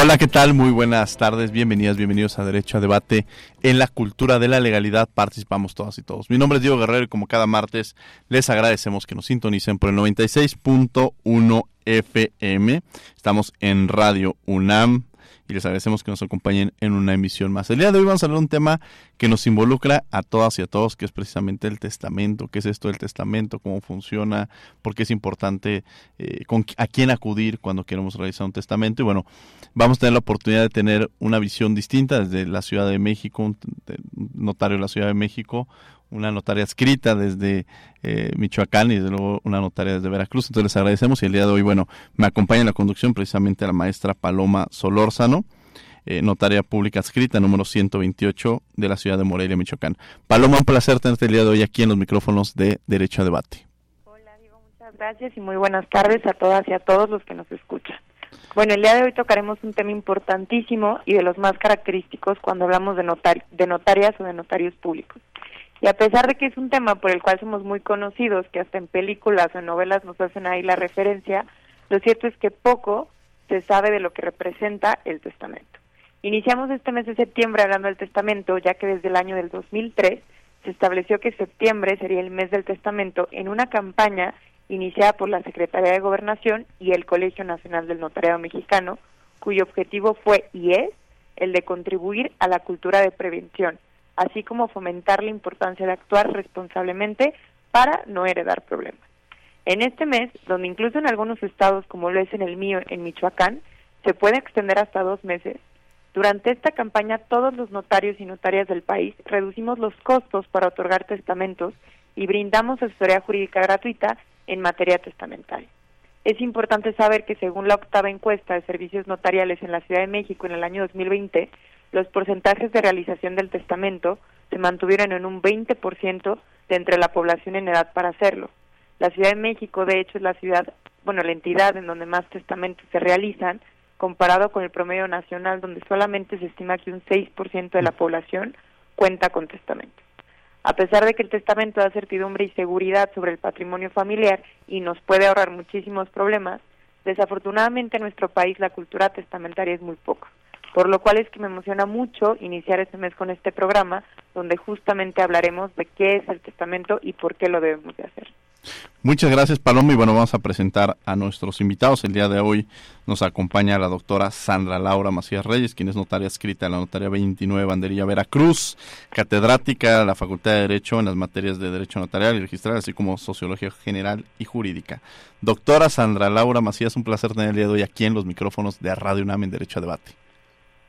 Hola, ¿qué tal? Muy buenas tardes, bienvenidas, bienvenidos a Derecho a Debate. En la cultura de la legalidad participamos todas y todos. Mi nombre es Diego Guerrero y como cada martes les agradecemos que nos sintonicen por el 96.1 FM. Estamos en Radio UNAM y les agradecemos que nos acompañen en una emisión más. El día de hoy vamos a hablar de un tema que nos involucra a todas y a todos, que es precisamente el testamento. ¿Qué es esto del testamento? ¿Cómo funciona? ¿Por qué es importante? ¿A quién acudir cuando queremos realizar un testamento? Y bueno, vamos a tener la oportunidad de tener una visión distinta desde la Ciudad de México, un notario de la Ciudad de México, una notaria adscrita desde Michoacán y desde luego una notaria desde Veracruz. Entonces les agradecemos y el día de hoy, bueno, me acompaña en la conducción precisamente a la maestra Paloma Solórzano, notaria pública adscrita número 128 de la Ciudad de Morelia, Michoacán. Paloma, un placer tenerte el día de hoy aquí en los micrófonos de Derecho a Debate. Hola, Diego, muchas gracias y muy buenas tardes a todas y a todos los que nos escuchan. Bueno, el día de hoy tocaremos un tema importantísimo y de los más característicos cuando hablamos de notarias o de notarios públicos. Y a pesar de que es un tema por el cual somos muy conocidos, que hasta en películas o en novelas nos hacen ahí la referencia, lo cierto es que poco se sabe de lo que representa el testamento. Iniciamos este mes de septiembre hablando del testamento, ya que desde el año del 2003 se estableció que septiembre sería el mes del testamento en una campaña iniciada por la Secretaría de Gobernación y el Colegio Nacional del Notariado Mexicano, cuyo objetivo fue y es el de contribuir a la cultura de prevención, así como fomentar la importancia de actuar responsablemente para no heredar problemas. En este mes, donde incluso en algunos estados, como lo es en el mío, en Michoacán, se puede extender hasta 2 meses, durante esta campaña todos los notarios y notarias del país reducimos los costos para otorgar testamentos y brindamos asesoría jurídica gratuita en materia testamentaria. Es importante saber que según la 8ª encuesta de servicios notariales en la Ciudad de México en el año 2020, los porcentajes de realización del testamento se mantuvieron en un 20% de entre la población en edad para hacerlo. La Ciudad de México, de hecho, es la entidad en donde más testamentos se realizan, comparado con el promedio nacional, donde solamente se estima que un 6% de la población cuenta con testamento. A pesar de que el testamento da certidumbre y seguridad sobre el patrimonio familiar y nos puede ahorrar muchísimos problemas, desafortunadamente en nuestro país la cultura testamentaria es muy poca. Por lo cual es que me emociona mucho iniciar este mes con este programa, donde justamente hablaremos de qué es el testamento y por qué lo debemos de hacer. Muchas gracias, Paloma, y bueno, vamos a presentar a nuestros invitados. El día de hoy nos acompaña la doctora Sandra Laura Macías Reyes, quien es notaria adscrita a la Notaría 29, Banderilla, Veracruz, catedrática de la Facultad de Derecho en las materias de Derecho Notarial y Registral, así como Sociología General y Jurídica. Doctora Sandra Laura Macías, un placer tener el día de hoy aquí en los micrófonos de Radio UNAM en Derecho a Debate.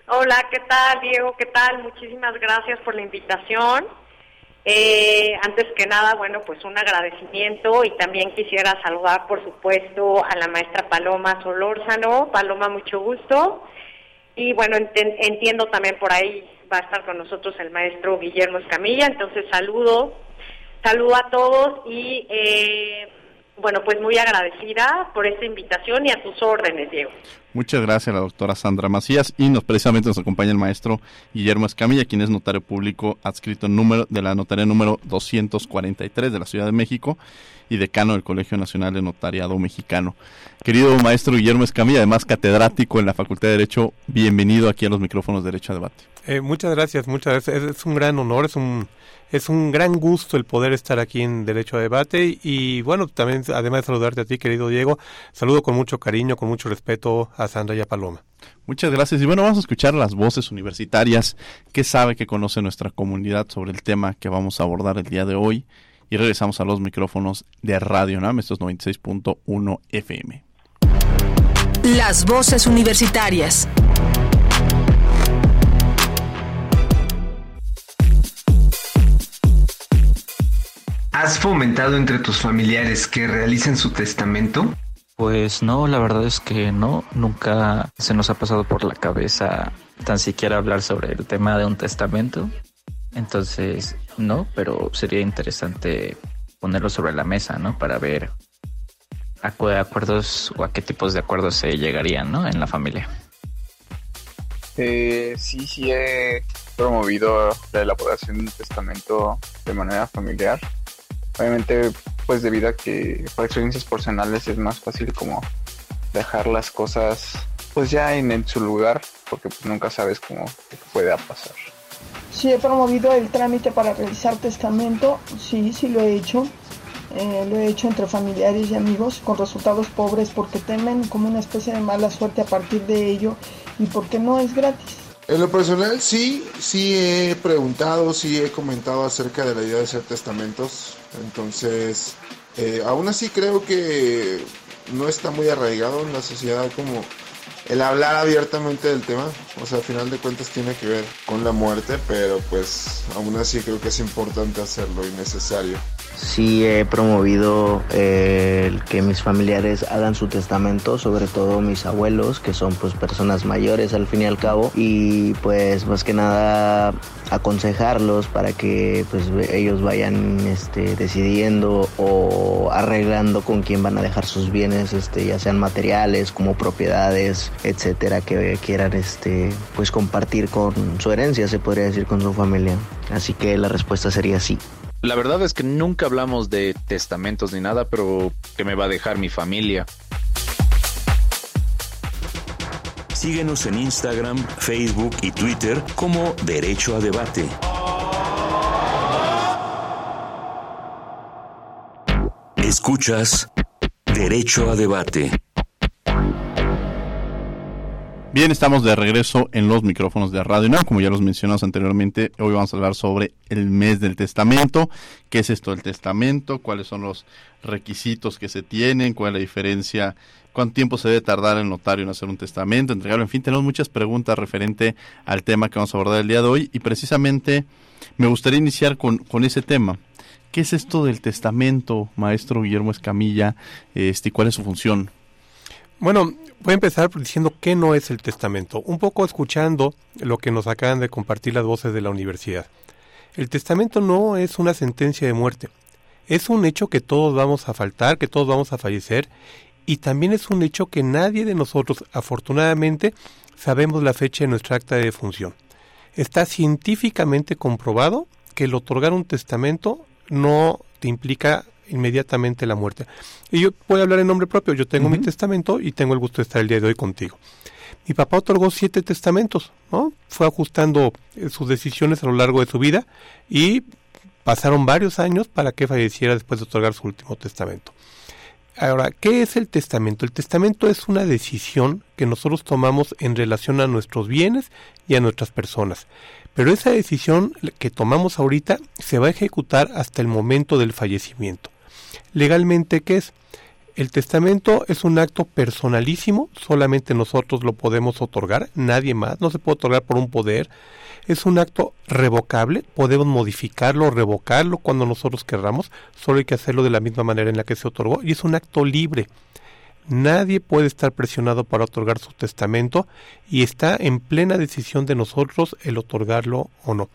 Hola, ¿qué tal, Diego? ¿Qué tal? Muchísimas gracias por la invitación. Antes que nada, bueno, pues un agradecimiento y también quisiera saludar, por supuesto, a la maestra Paloma Solórzano. Paloma, mucho gusto. Y bueno, entiendo también por ahí va a estar con nosotros el maestro Guillermo Escamilla. Entonces, saludo a todos y, bueno, pues muy agradecida por esta invitación y a tus órdenes, Diego. Muchas gracias a la doctora Sandra Macías y precisamente nos acompaña el maestro Guillermo Escamilla, quien es notario público adscrito de la notaría número 243 de la Ciudad de México y decano del Colegio Nacional de Notariado Mexicano. Querido maestro Guillermo Escamilla, además catedrático en la Facultad de Derecho, bienvenido aquí a los micrófonos de Derecho a Debate. Muchas gracias. Es un gran honor, es un gran gusto el poder estar aquí en Derecho a Debate y bueno, también además de saludarte a ti, querido Diego, saludo con mucho cariño, con mucho respeto a Sandra y a Paloma. Muchas gracias. Y bueno, vamos a escuchar las voces universitarias que sabe que conoce nuestra comunidad sobre el tema que vamos a abordar el día de hoy. Y regresamos a los micrófonos de Radio UNAM, estos 96.1 FM. Las voces universitarias. ¿Has fomentado entre tus familiares que realicen su testamento? Pues no, la verdad es que no, nunca se nos ha pasado por la cabeza tan siquiera hablar sobre el tema de un testamento. Entonces, no, pero sería interesante ponerlo sobre la mesa, ¿no? Para ver a qué acuerdos o a qué tipos de acuerdos se llegarían, ¿no? En la familia. Sí, he promovido la elaboración de un testamento de manera familiar. Obviamente, pues debido a que por experiencias personales es más fácil como dejar las cosas pues ya en su lugar, porque pues, nunca sabes cómo pueda pasar. Sí, he promovido el trámite para realizar testamento, sí lo he hecho. Lo he hecho entre familiares y amigos con resultados pobres porque temen como una especie de mala suerte a partir de ello y porque no es gratis. En lo personal sí he preguntado, sí he comentado acerca de la idea de hacer testamentos. Entonces, aún así creo que no está muy arraigado en la sociedad como... el hablar abiertamente del tema, o sea, al final de cuentas tiene que ver con la muerte, pero pues aún así creo que es importante hacerlo y necesario. Sí he promovido que mis familiares hagan su testamento, sobre todo mis abuelos, que son pues personas mayores al fin y al cabo, y pues más que nada aconsejarlos para que pues ellos vayan decidiendo o arreglando con quién van a dejar sus bienes, ya sean materiales como propiedades, etcétera, que quieran pues compartir con su herencia, se podría decir, con su familia. Así que la respuesta sería sí. La verdad es que nunca hablamos de testamentos ni nada, pero ¿qué me va a dejar mi familia? Síguenos en Instagram, Facebook y Twitter como Derecho a Debate. Escuchas Derecho a Debate. Bien, estamos de regreso en los micrófonos de Radio UNAM. Como ya los mencionamos anteriormente, hoy vamos a hablar sobre el mes del testamento. ¿Qué es esto del testamento? ¿Cuáles son los requisitos que se tienen? ¿Cuál es la diferencia? ¿Cuánto tiempo se debe tardar el notario en hacer un testamento, entregarlo? En fin, tenemos muchas preguntas referente al tema que vamos a abordar el día de hoy. Y precisamente me gustaría iniciar con ese tema. ¿Qué es esto del testamento, maestro Guillermo Escamilla? ¿Cuál es su función? Bueno, voy a empezar diciendo qué no es el testamento, un poco escuchando lo que nos acaban de compartir las voces de la universidad. El testamento no es una sentencia de muerte, es un hecho que todos vamos a faltar, que todos vamos a fallecer, y también es un hecho que nadie de nosotros, afortunadamente, sabemos la fecha de nuestra acta de defunción. Está científicamente comprobado que el otorgar un testamento no te implica inmediatamente la muerte. Y yo voy a hablar en nombre propio. Yo tengo mi testamento y tengo el gusto de estar el día de hoy contigo. Mi papá otorgó 7 testamentos, ¿no? Fue ajustando sus decisiones a lo largo de su vida y pasaron varios años para que falleciera después de otorgar su último testamento. Ahora, ¿qué es el testamento? El testamento es una decisión que nosotros tomamos en relación a nuestros bienes y a nuestras personas. Pero esa decisión que tomamos ahorita se va a ejecutar hasta el momento del fallecimiento. Legalmente, ¿qué es? El testamento es un acto personalísimo, solamente nosotros lo podemos otorgar, nadie más, no se puede otorgar por un poder. Es un acto revocable, podemos modificarlo, revocarlo cuando nosotros querramos, solo hay que hacerlo de la misma manera en la que se otorgó, y es un acto libre. Nadie puede estar presionado para otorgar su testamento y está en plena decisión de nosotros el otorgarlo o no.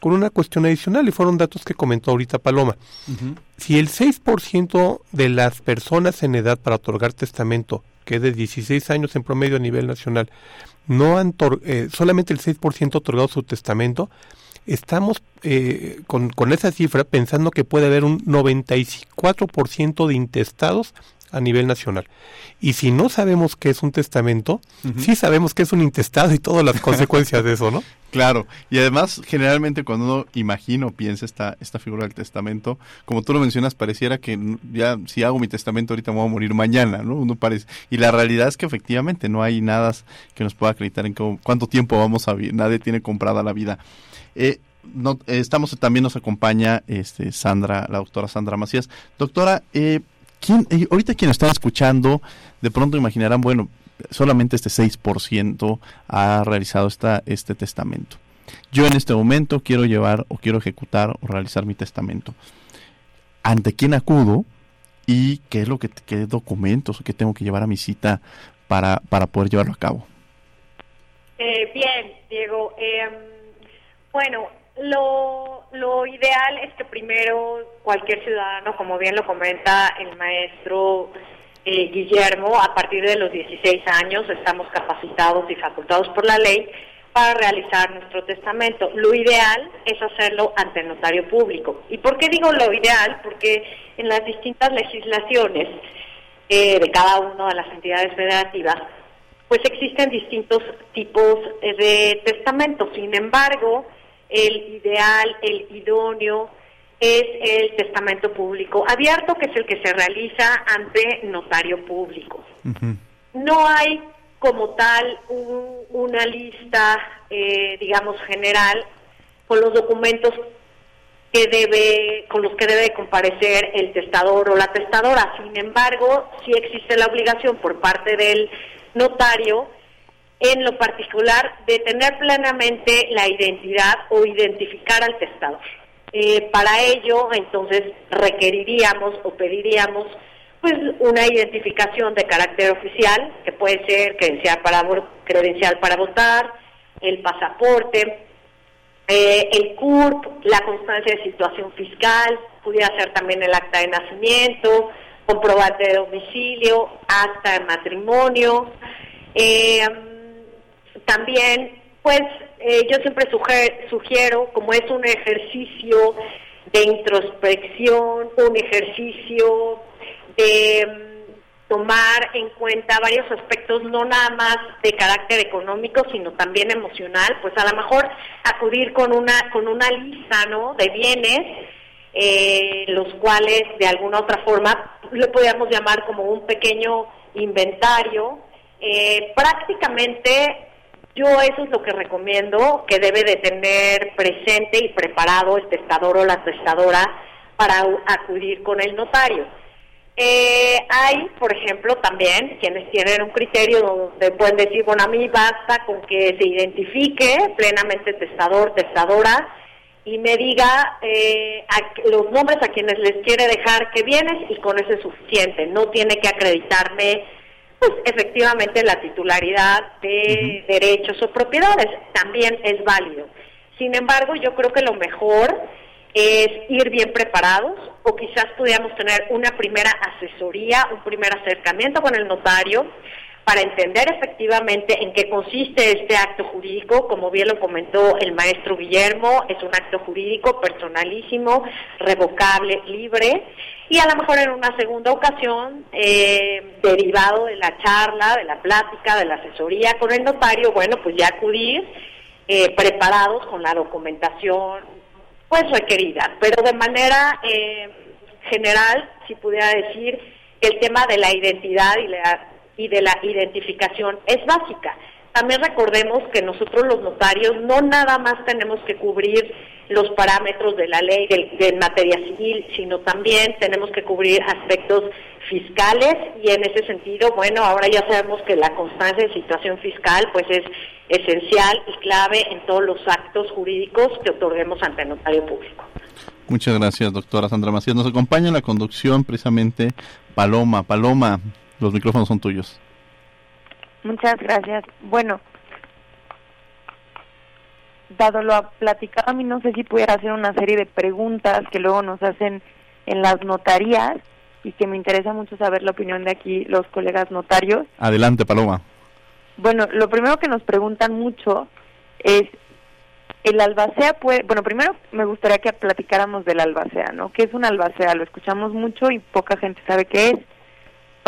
Con una cuestión adicional, y fueron datos que comentó ahorita Paloma. Uh-huh. Si el 6% de las personas en edad para otorgar testamento, que es de 16 años en promedio a nivel nacional, no han solamente el 6% ha otorgado su testamento, estamos con esa cifra pensando que puede haber un 94% de intestados a nivel nacional. Y si no sabemos qué es un testamento, sí sabemos qué es un intestado y todas las consecuencias de eso, ¿no? Claro, y además generalmente cuando uno imagina o piensa esta figura del testamento, como tú lo mencionas, pareciera que ya si hago mi testamento ahorita me voy a morir mañana, ¿no? Uno parece, y la realidad es que efectivamente no hay nada que nos pueda acreditar en cuánto tiempo vamos a vivir, nadie tiene comprada la vida. También nos acompaña Sandra, la doctora Sandra Macías. Doctora, ahorita quien está escuchando, de pronto imaginarán, bueno, solamente 6% ha realizado este testamento. Yo en este momento quiero llevar o quiero ejecutar o realizar mi testamento. ¿Ante quién acudo y qué documentos o qué tengo que llevar a mi cita para poder llevarlo a cabo? Bien, Diego. Bueno, lo ideal es que primero cualquier ciudadano, como bien lo comenta el maestro Guillermo, a partir de los 16 años estamos capacitados y facultados por la ley para realizar nuestro testamento. Lo ideal es hacerlo ante el notario público. ¿Y por qué digo lo ideal? Porque en las distintas legislaciones de cada una de las entidades federativas, pues existen distintos tipos de testamentos. Sin embargo, el ideal, el idóneo, es el testamento público abierto, que es el que se realiza ante notario público. Uh-huh. No hay como tal una lista, general, con los documentos con los que debe comparecer el testador o la testadora. Sin embargo, sí existe la obligación por parte del notario, en lo particular, de tener plenamente la identidad o identificar al testador. Para ello, entonces, requeriríamos o pediríamos pues una identificación de carácter oficial, que puede ser credencial para votar, el pasaporte, el CURP, la constancia de situación fiscal, pudiera ser también el acta de nacimiento, comprobante de domicilio, acta de matrimonio. También, yo siempre sugiero, como es un ejercicio de introspección, un ejercicio de tomar en cuenta varios aspectos, no nada más de carácter económico, sino también emocional, pues a lo mejor acudir con una lista, ¿no?, de bienes, los cuales de alguna otra forma lo podríamos llamar como un pequeño inventario. Prácticamente yo eso es lo que recomiendo, que debe de tener presente y preparado el testador o la testadora para acudir con el notario. Hay, por ejemplo, también quienes tienen un criterio donde pueden decir, bueno, a mí basta con que se identifique plenamente testador, testadora, y me diga los nombres a quienes les quiere dejar que vienes, y con eso es suficiente. No tiene que acreditarme, pues, efectivamente, la titularidad de derechos o propiedades. También es válido. Sin embargo, yo creo que lo mejor es ir bien preparados, o quizás pudiéramos tener una primera asesoría, un primer acercamiento con el notario, para entender efectivamente en qué consiste este acto jurídico. Como bien lo comentó el maestro Guillermo, es un acto jurídico personalísimo, revocable, libre, y a lo mejor en una segunda ocasión, derivado de la charla, de la plática, de la asesoría con el notario, bueno, pues ya acudir preparados con la documentación pues requerida. Pero de manera general, si pudiera decir, el tema de la identidad y de la identificación es básica. También recordemos que nosotros los notarios no nada más tenemos que cubrir los parámetros de la ley de materia civil, sino también tenemos que cubrir aspectos fiscales, y en ese sentido, bueno, ahora ya sabemos que la constancia de situación fiscal pues es esencial y clave en todos los actos jurídicos que otorguemos ante el notario público. Muchas gracias, doctora Sandra Macías. Nos acompaña en la conducción precisamente Paloma. Paloma, los micrófonos son tuyos. Muchas gracias. Bueno, dado lo platicado, a mí no sé si pudiera hacer una serie de preguntas que luego nos hacen en las notarías y que me interesa mucho saber la opinión de aquí los colegas notarios. Adelante, Paloma. Bueno, lo primero que nos preguntan mucho es, ¿el albacea puede...? Bueno, primero me gustaría que platicáramos del albacea, ¿no? ¿Qué es un albacea? Lo escuchamos mucho y poca gente sabe qué es.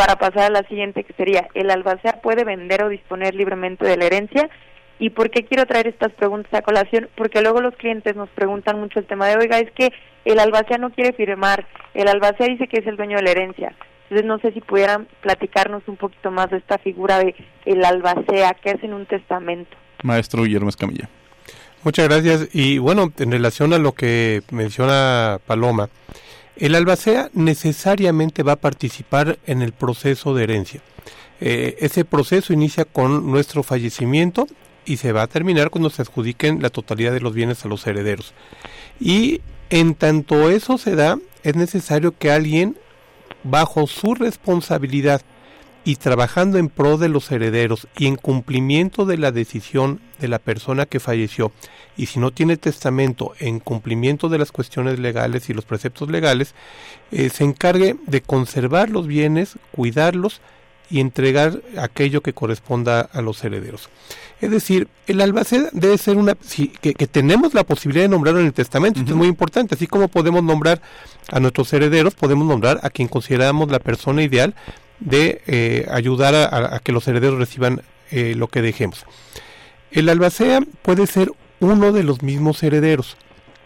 para pasar a la siguiente, que sería: ¿el albacea puede vender o disponer libremente de la herencia? ¿Y por qué quiero traer estas preguntas a colación? Porque luego los clientes nos preguntan mucho el tema de, oiga, es que el albacea no quiere firmar, el albacea dice que es el dueño de la herencia. Entonces, no sé si pudieran platicarnos un poquito más de esta figura de el albacea, que hace en un testamento. Maestro Guillermo Escamilla. Muchas gracias. Y bueno, en relación a lo que menciona Paloma, el albacea necesariamente va a participar en el proceso de herencia. Ese proceso inicia con nuestro fallecimiento y se va a terminar cuando se adjudiquen la totalidad de los bienes a los herederos. Y en tanto eso se da, es necesario que alguien, bajo su responsabilidad y trabajando en pro de los herederos y en cumplimiento de la decisión de la persona que falleció, y si no tiene testamento, en cumplimiento de las cuestiones legales y los preceptos legales, se encargue de conservar los bienes, cuidarlos y entregar aquello que corresponda a los herederos. Es decir, el albacea debe ser que tenemos la posibilidad de nombrarlo en el testamento. Uh-huh. Esto es muy importante. Así como podemos nombrar a nuestros herederos, podemos nombrar a quien consideramos la persona ideal de ayudar a que los herederos reciban lo que dejemos. El albacea puede ser uno de los mismos herederos.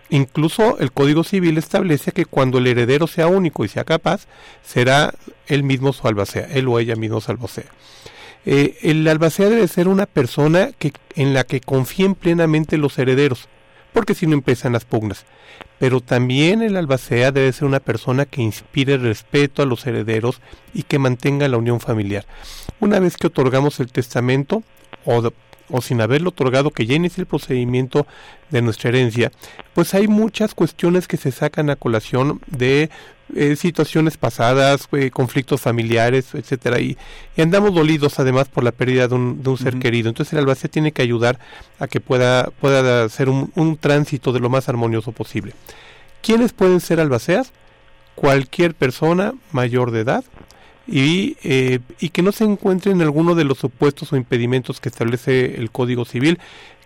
Incluso el Código Civil establece que cuando el heredero sea único y sea capaz, será él mismo su albacea, él o ella mismo su albacea. El albacea debe ser una persona en la que confíen plenamente los herederos, porque si no empiezan las pugnas. Pero también el albacea debe ser una persona que inspire respeto a los herederos y que mantenga la unión familiar. Una vez que otorgamos el testamento, o sin haberlo otorgado, que ya inicie el procedimiento de nuestra herencia, pues hay muchas cuestiones que se sacan a colación de situaciones pasadas, conflictos familiares, etcétera, y andamos dolidos además por la pérdida de un ser querido. Entonces el albacea tiene que ayudar a que pueda hacer un tránsito de lo más armonioso posible. ¿Quiénes pueden ser albaceas? Cualquier persona mayor de edad y que no se encuentre en alguno de los supuestos o impedimentos que establece el Código Civil,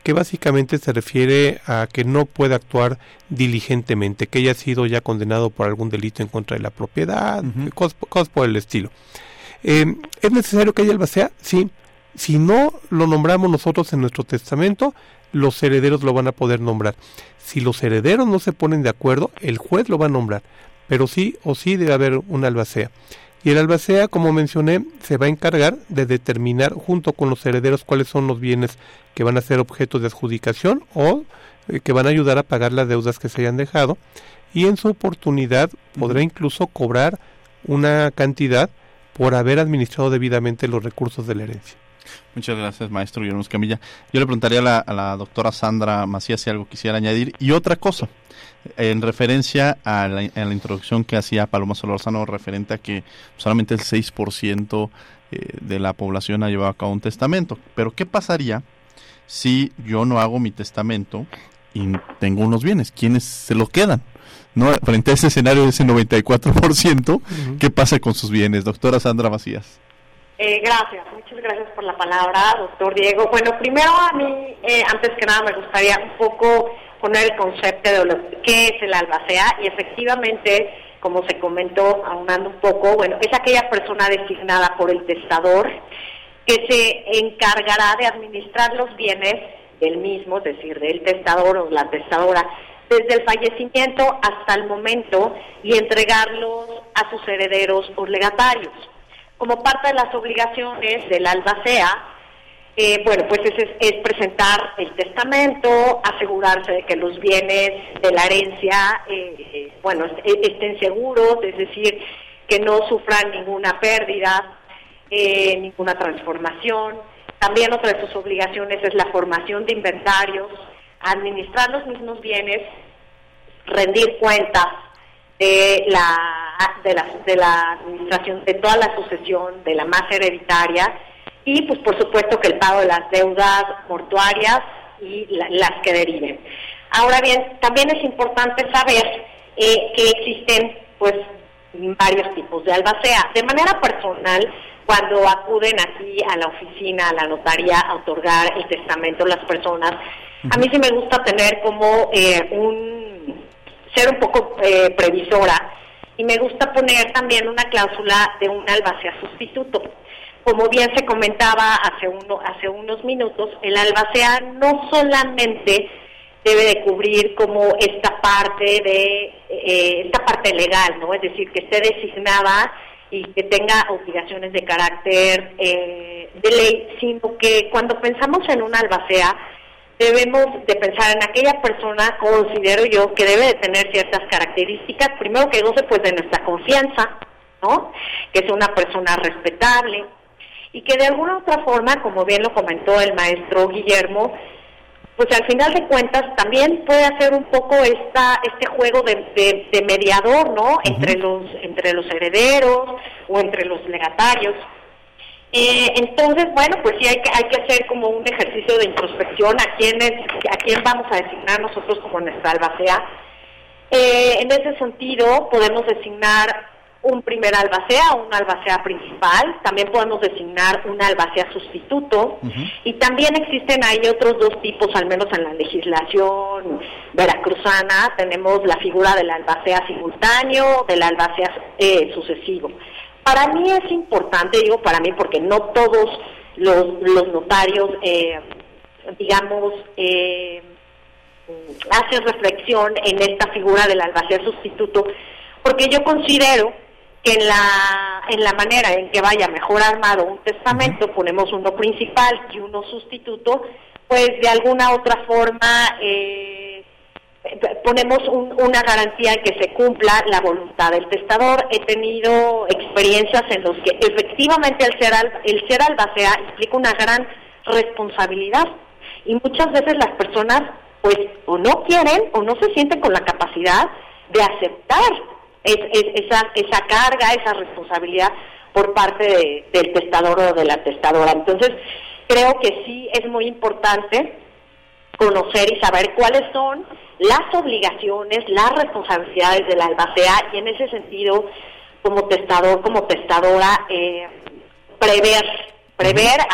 que básicamente se refiere a que no pueda actuar diligentemente, que haya sido ya condenado por algún delito en contra de la propiedad, cosas por el estilo. ¿Es necesario que haya albacea? Sí. Si no lo nombramos nosotros en nuestro testamento, los herederos lo van a poder nombrar. Si los herederos no se ponen de acuerdo, el juez lo va a nombrar, pero sí o sí debe haber un albacea. Y el albacea, como mencioné, se va a encargar de determinar junto con los herederos cuáles son los bienes que van a ser objeto de adjudicación o que van a ayudar a pagar las deudas que se hayan dejado, y en su oportunidad podrá incluso cobrar una cantidad por haber administrado debidamente los recursos de la herencia. Muchas gracias, maestro Guillermo Escamilla. Yo le preguntaría a la doctora Sandra Macías si algo quisiera añadir. Y otra cosa, en referencia a la introducción que hacía Paloma Solórzano, referente a que solamente el 6% de la población ha llevado a cabo un testamento. Pero, ¿qué pasaría si yo no hago mi testamento y tengo unos bienes? ¿Quiénes se lo quedan? ¿No? Frente a ese escenario de ese 94%, ¿qué pasa con sus bienes? Doctora Sandra Macías. Gracias, muchas gracias por la palabra, doctor Diego. Bueno, primero a mí, antes que nada, me gustaría un poco poner el concepto de qué es el albacea, y efectivamente, como se comentó, aunando un poco, bueno, es aquella persona designada por el testador que se encargará de administrar los bienes del mismo, es decir, del testador o la testadora, desde el fallecimiento hasta el momento, y entregarlos a sus herederos o legatarios. Como parte de las obligaciones del albacea, pues es presentar el testamento, asegurarse de que los bienes de la herencia estén seguros, es decir, que no sufran ninguna pérdida, ninguna transformación. También otra de sus obligaciones es la formación de inventarios, administrar los mismos bienes, rendir cuentas de la administración de toda la sucesión, de la masa hereditaria, y pues por supuesto que el pago de las deudas mortuarias y las que deriven. Ahora bien, también es importante saber que existen pues varios tipos de albacea. De manera personal, cuando acuden aquí a la oficina, a la notaría, a otorgar el testamento a las personas, a mí sí me gusta tener como ser un poco previsora y me gusta poner también una cláusula de un albacea sustituto. Como bien se comentaba hace unos minutos, el albacea no solamente debe de cubrir como esta parte legal, ¿no? Es decir, que esté designada y que tenga obligaciones de carácter de ley, sino que cuando pensamos en un albacea debemos de pensar en aquella persona, considero yo, que debe de tener ciertas características, primero que goce pues de nuestra confianza, ¿no? Que es una persona respetable y que de alguna u otra forma, como bien lo comentó el maestro Guillermo, pues al final de cuentas también puede hacer un poco este juego de mediador, ¿no? Uh-huh. Entre los herederos o entre los legatarios. Entonces, bueno, pues sí hay que hacer como un ejercicio de introspección a quién vamos a designar nosotros como nuestra albacea. En ese sentido, podemos designar un primer albacea, un albacea principal, también podemos designar un albacea sustituto, uh-huh. y también existen ahí otros dos tipos, al menos en la legislación veracruzana, tenemos la figura del albacea simultáneo, del albacea sucesivo. Para mí es importante, digo para mí, porque no todos los notarios, hacen reflexión en esta figura del albacea sustituto, porque yo considero que en la manera en que vaya mejor armado un testamento, ponemos uno principal y uno sustituto, pues de alguna otra forma ponemos una garantía en que se cumpla la voluntad del testador. He tenido experiencias en los que efectivamente el ser albacea implica una gran responsabilidad y muchas veces las personas pues o no quieren o no se sienten con la capacidad de aceptar esa carga, esa responsabilidad por parte del testador o de la testadora. Entonces creo que sí es muy importante conocer y saber cuáles son las obligaciones, las responsabilidades de la albacea y en ese sentido como testador, como testadora, prever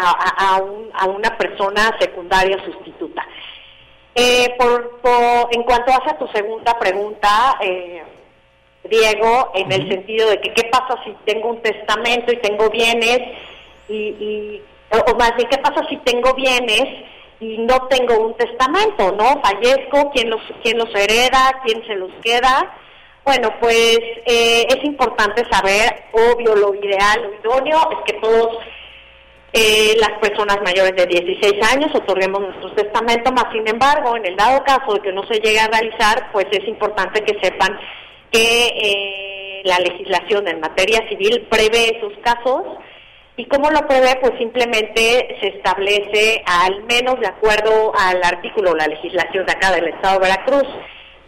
a una persona secundaria sustituta. En cuanto a tu segunda pregunta, Diego, en el sentido de que qué pasa si tengo un testamento y tengo bienes, o más bien qué pasa si tengo bienes y no tengo un testamento, ¿no? Fallezco, ¿quién los hereda, quién se los queda? Bueno, pues es importante saber, obvio, lo ideal, lo idóneo, es que todos las personas mayores de 16 años otorguemos nuestros testamentos, más sin embargo, en el dado caso de que no se llegue a realizar, pues es importante que sepan que la legislación en materia civil prevé esos casos y cómo lo prevé, pues simplemente se establece, al menos de acuerdo al artículo, la legislación de acá del Estado de Veracruz,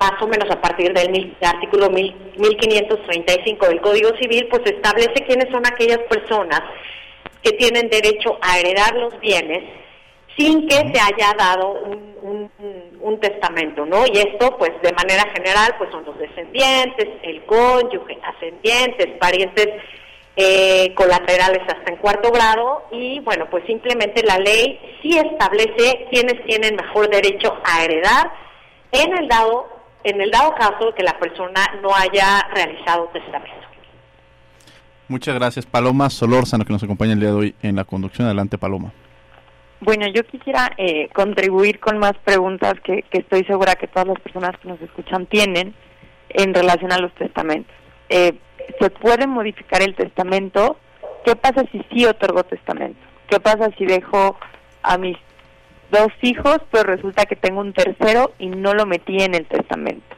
más o menos a partir del artículo 1535 del Código Civil, pues establece quiénes son aquellas personas que tienen derecho a heredar los bienes sin que se haya dado un testamento, ¿no? Y esto, pues, de manera general, pues, son los descendientes, el cónyuge, ascendientes, parientes colaterales hasta en cuarto grado, y, bueno, pues, simplemente la ley sí establece quiénes tienen mejor derecho a heredar en el dado caso de que la persona no haya realizado testamento. Muchas gracias, Paloma Solórzano, que nos acompaña el día de hoy en la conducción. Adelante, Paloma. Bueno, yo quisiera contribuir con más preguntas que estoy segura que todas las personas que nos escuchan tienen en relación a los testamentos. ¿Se puede modificar el testamento? ¿Qué pasa si sí otorgo testamento? ¿Qué pasa si dejo a mis dos hijos, pero resulta que tengo un tercero y no lo metí en el testamento?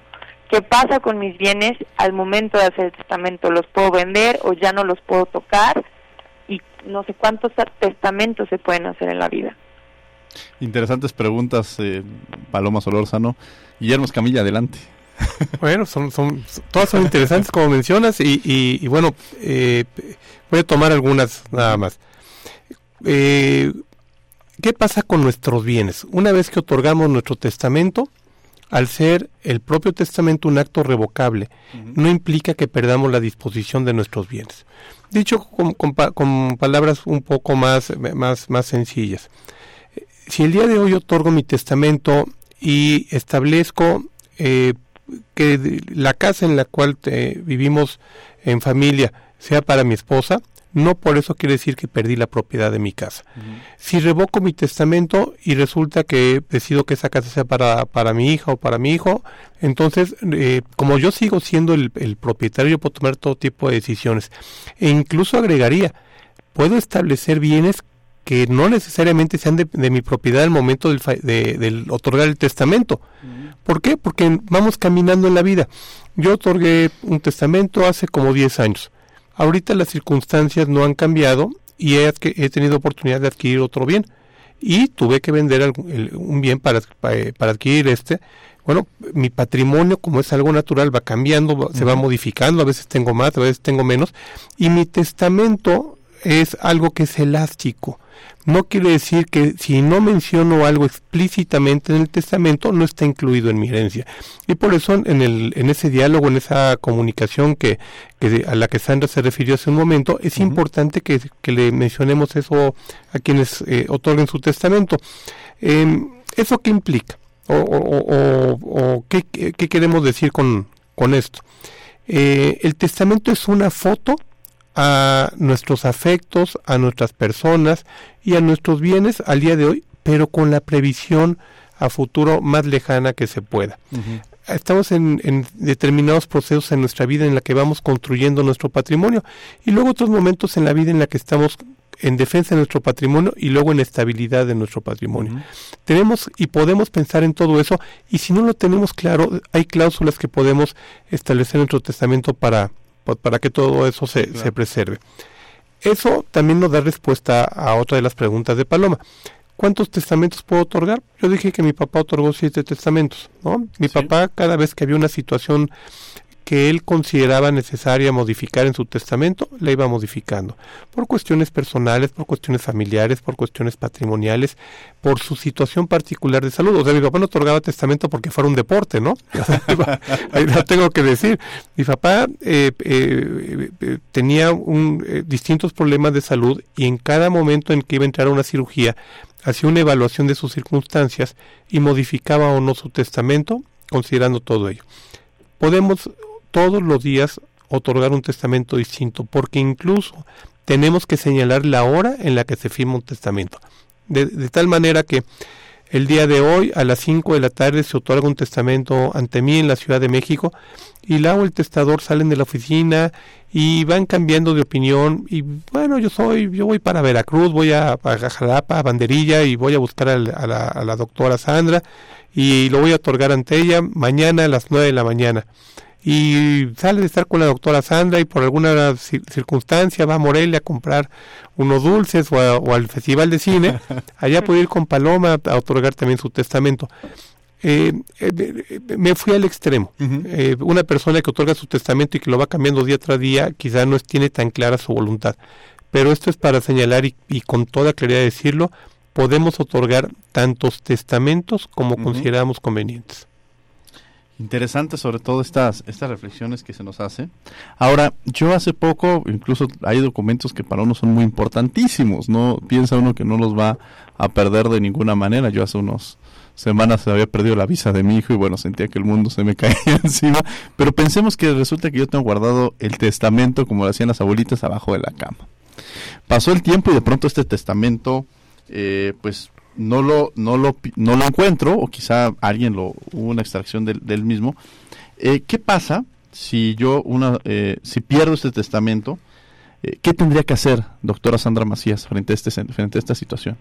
¿Qué pasa con mis bienes al momento de hacer el testamento? ¿Los puedo vender o ya no los puedo tocar? Y no sé cuántos testamentos se pueden hacer en la vida. Interesantes preguntas, Paloma Solórzano. Guillermo Escamilla, adelante. Bueno, todas son interesantes, como mencionas, y bueno, voy a tomar algunas nada más. ¿Qué pasa con nuestros bienes? Una vez que otorgamos nuestro testamento, al ser el propio testamento un acto revocable, uh-huh. no implica que perdamos la disposición de nuestros bienes. Dicho con palabras un poco más sencillas, si el día de hoy otorgo mi testamento y establezco que la casa en la cual vivimos en familia sea para mi esposa, no por eso quiere decir que perdí la propiedad de mi casa. Uh-huh. Si revoco mi testamento y resulta que decido que esa casa sea para mi hija o para mi hijo, entonces, como yo sigo siendo el propietario, yo puedo tomar todo tipo de decisiones. E incluso agregaría, puedo establecer bienes que no necesariamente sean de mi propiedad al momento del otorgar el testamento. Uh-huh. ¿Por qué? Porque vamos caminando en la vida. Yo otorgué un testamento hace como 10 años. Ahorita las circunstancias no han cambiado y he tenido oportunidad de adquirir otro bien y tuve que vender un bien para adquirir este. Bueno, mi patrimonio, como es algo natural, va cambiando, uh-huh, se va modificando, a veces tengo más, a veces tengo menos, y mi testamento es algo que es elástico. No quiere decir que si no menciono algo explícitamente en el testamento, no está incluido en mi herencia. Y por eso en ese diálogo, en esa comunicación que a la que Sandra se refirió hace un momento, es, uh-huh, importante que le mencionemos eso a quienes otorguen su testamento. ¿Eso qué implica? ¿O qué queremos decir con esto? El testamento es una foto a nuestros afectos, a nuestras personas y a nuestros bienes al día de hoy, pero con la previsión a futuro más lejana que se pueda. Uh-huh. Estamos en determinados procesos en nuestra vida en la que vamos construyendo nuestro patrimonio y luego otros momentos en la vida en la que estamos en defensa de nuestro patrimonio y luego en estabilidad de nuestro patrimonio. Uh-huh. Tenemos y podemos pensar en todo eso, y si no lo tenemos claro, hay cláusulas que podemos establecer en nuestro testamento para que todo eso se preserve. Eso también nos da respuesta a otra de las preguntas de Paloma. ¿Cuántos testamentos puedo otorgar? Yo dije que mi papá otorgó 7 testamentos, ¿no? Mi papá, cada vez que había una situación que él consideraba necesaria modificar en su testamento, la iba modificando. Por cuestiones personales, por cuestiones familiares, por cuestiones patrimoniales, por su situación particular de salud. O sea, mi papá no otorgaba testamento porque fuera un deporte, ¿no? Ahí lo tengo que decir. Mi papá tenía distintos problemas de salud, y en cada momento en que iba a entrar a una cirugía, hacía una evaluación de sus circunstancias y modificaba o no su testamento, considerando todo ello. Podemos todos los días otorgar un testamento distinto, porque incluso tenemos que señalar la hora en la que se firma un testamento. De tal manera que el día de hoy a las 5 de la tarde se otorga un testamento ante mí en la Ciudad de México, y la o el testador salen de la oficina y van cambiando de opinión, y bueno, yo voy para Veracruz, voy a Jalapa, a Banderilla, y voy a buscar a la doctora Sandra y lo voy a otorgar ante ella mañana a las 9 de la mañana. Y sale de estar con la doctora Sandra y por alguna circunstancia va a Morelia a comprar unos dulces o al Festival de Cine. Allá puede ir con Paloma a otorgar también su testamento. Me fui al extremo. Uh-huh. Una persona que otorga su testamento y que lo va cambiando día tras día, quizá no tiene tan clara su voluntad. Pero esto es para señalar y con toda claridad decirlo, podemos otorgar tantos testamentos como, uh-huh, consideramos convenientes. Interesante, sobre todo estas reflexiones que se nos hacen. Ahora, yo hace poco, incluso hay documentos que para uno son muy importantísimos, no piensa uno que no los va a perder de ninguna manera. Yo hace unas semanas había perdido la visa de mi hijo y bueno, sentía que el mundo se me caía encima, pero pensemos que resulta que yo tengo guardado el testamento, como lo hacían las abuelitas, abajo de la cama. Pasó el tiempo y de pronto este testamento, pues... No lo encuentro, o quizá alguien hubo una extracción del mismo. ¿Qué pasa si si pierdo este testamento? ¿Qué tendría que hacer, doctora Sandra Macías, frente a esta situación?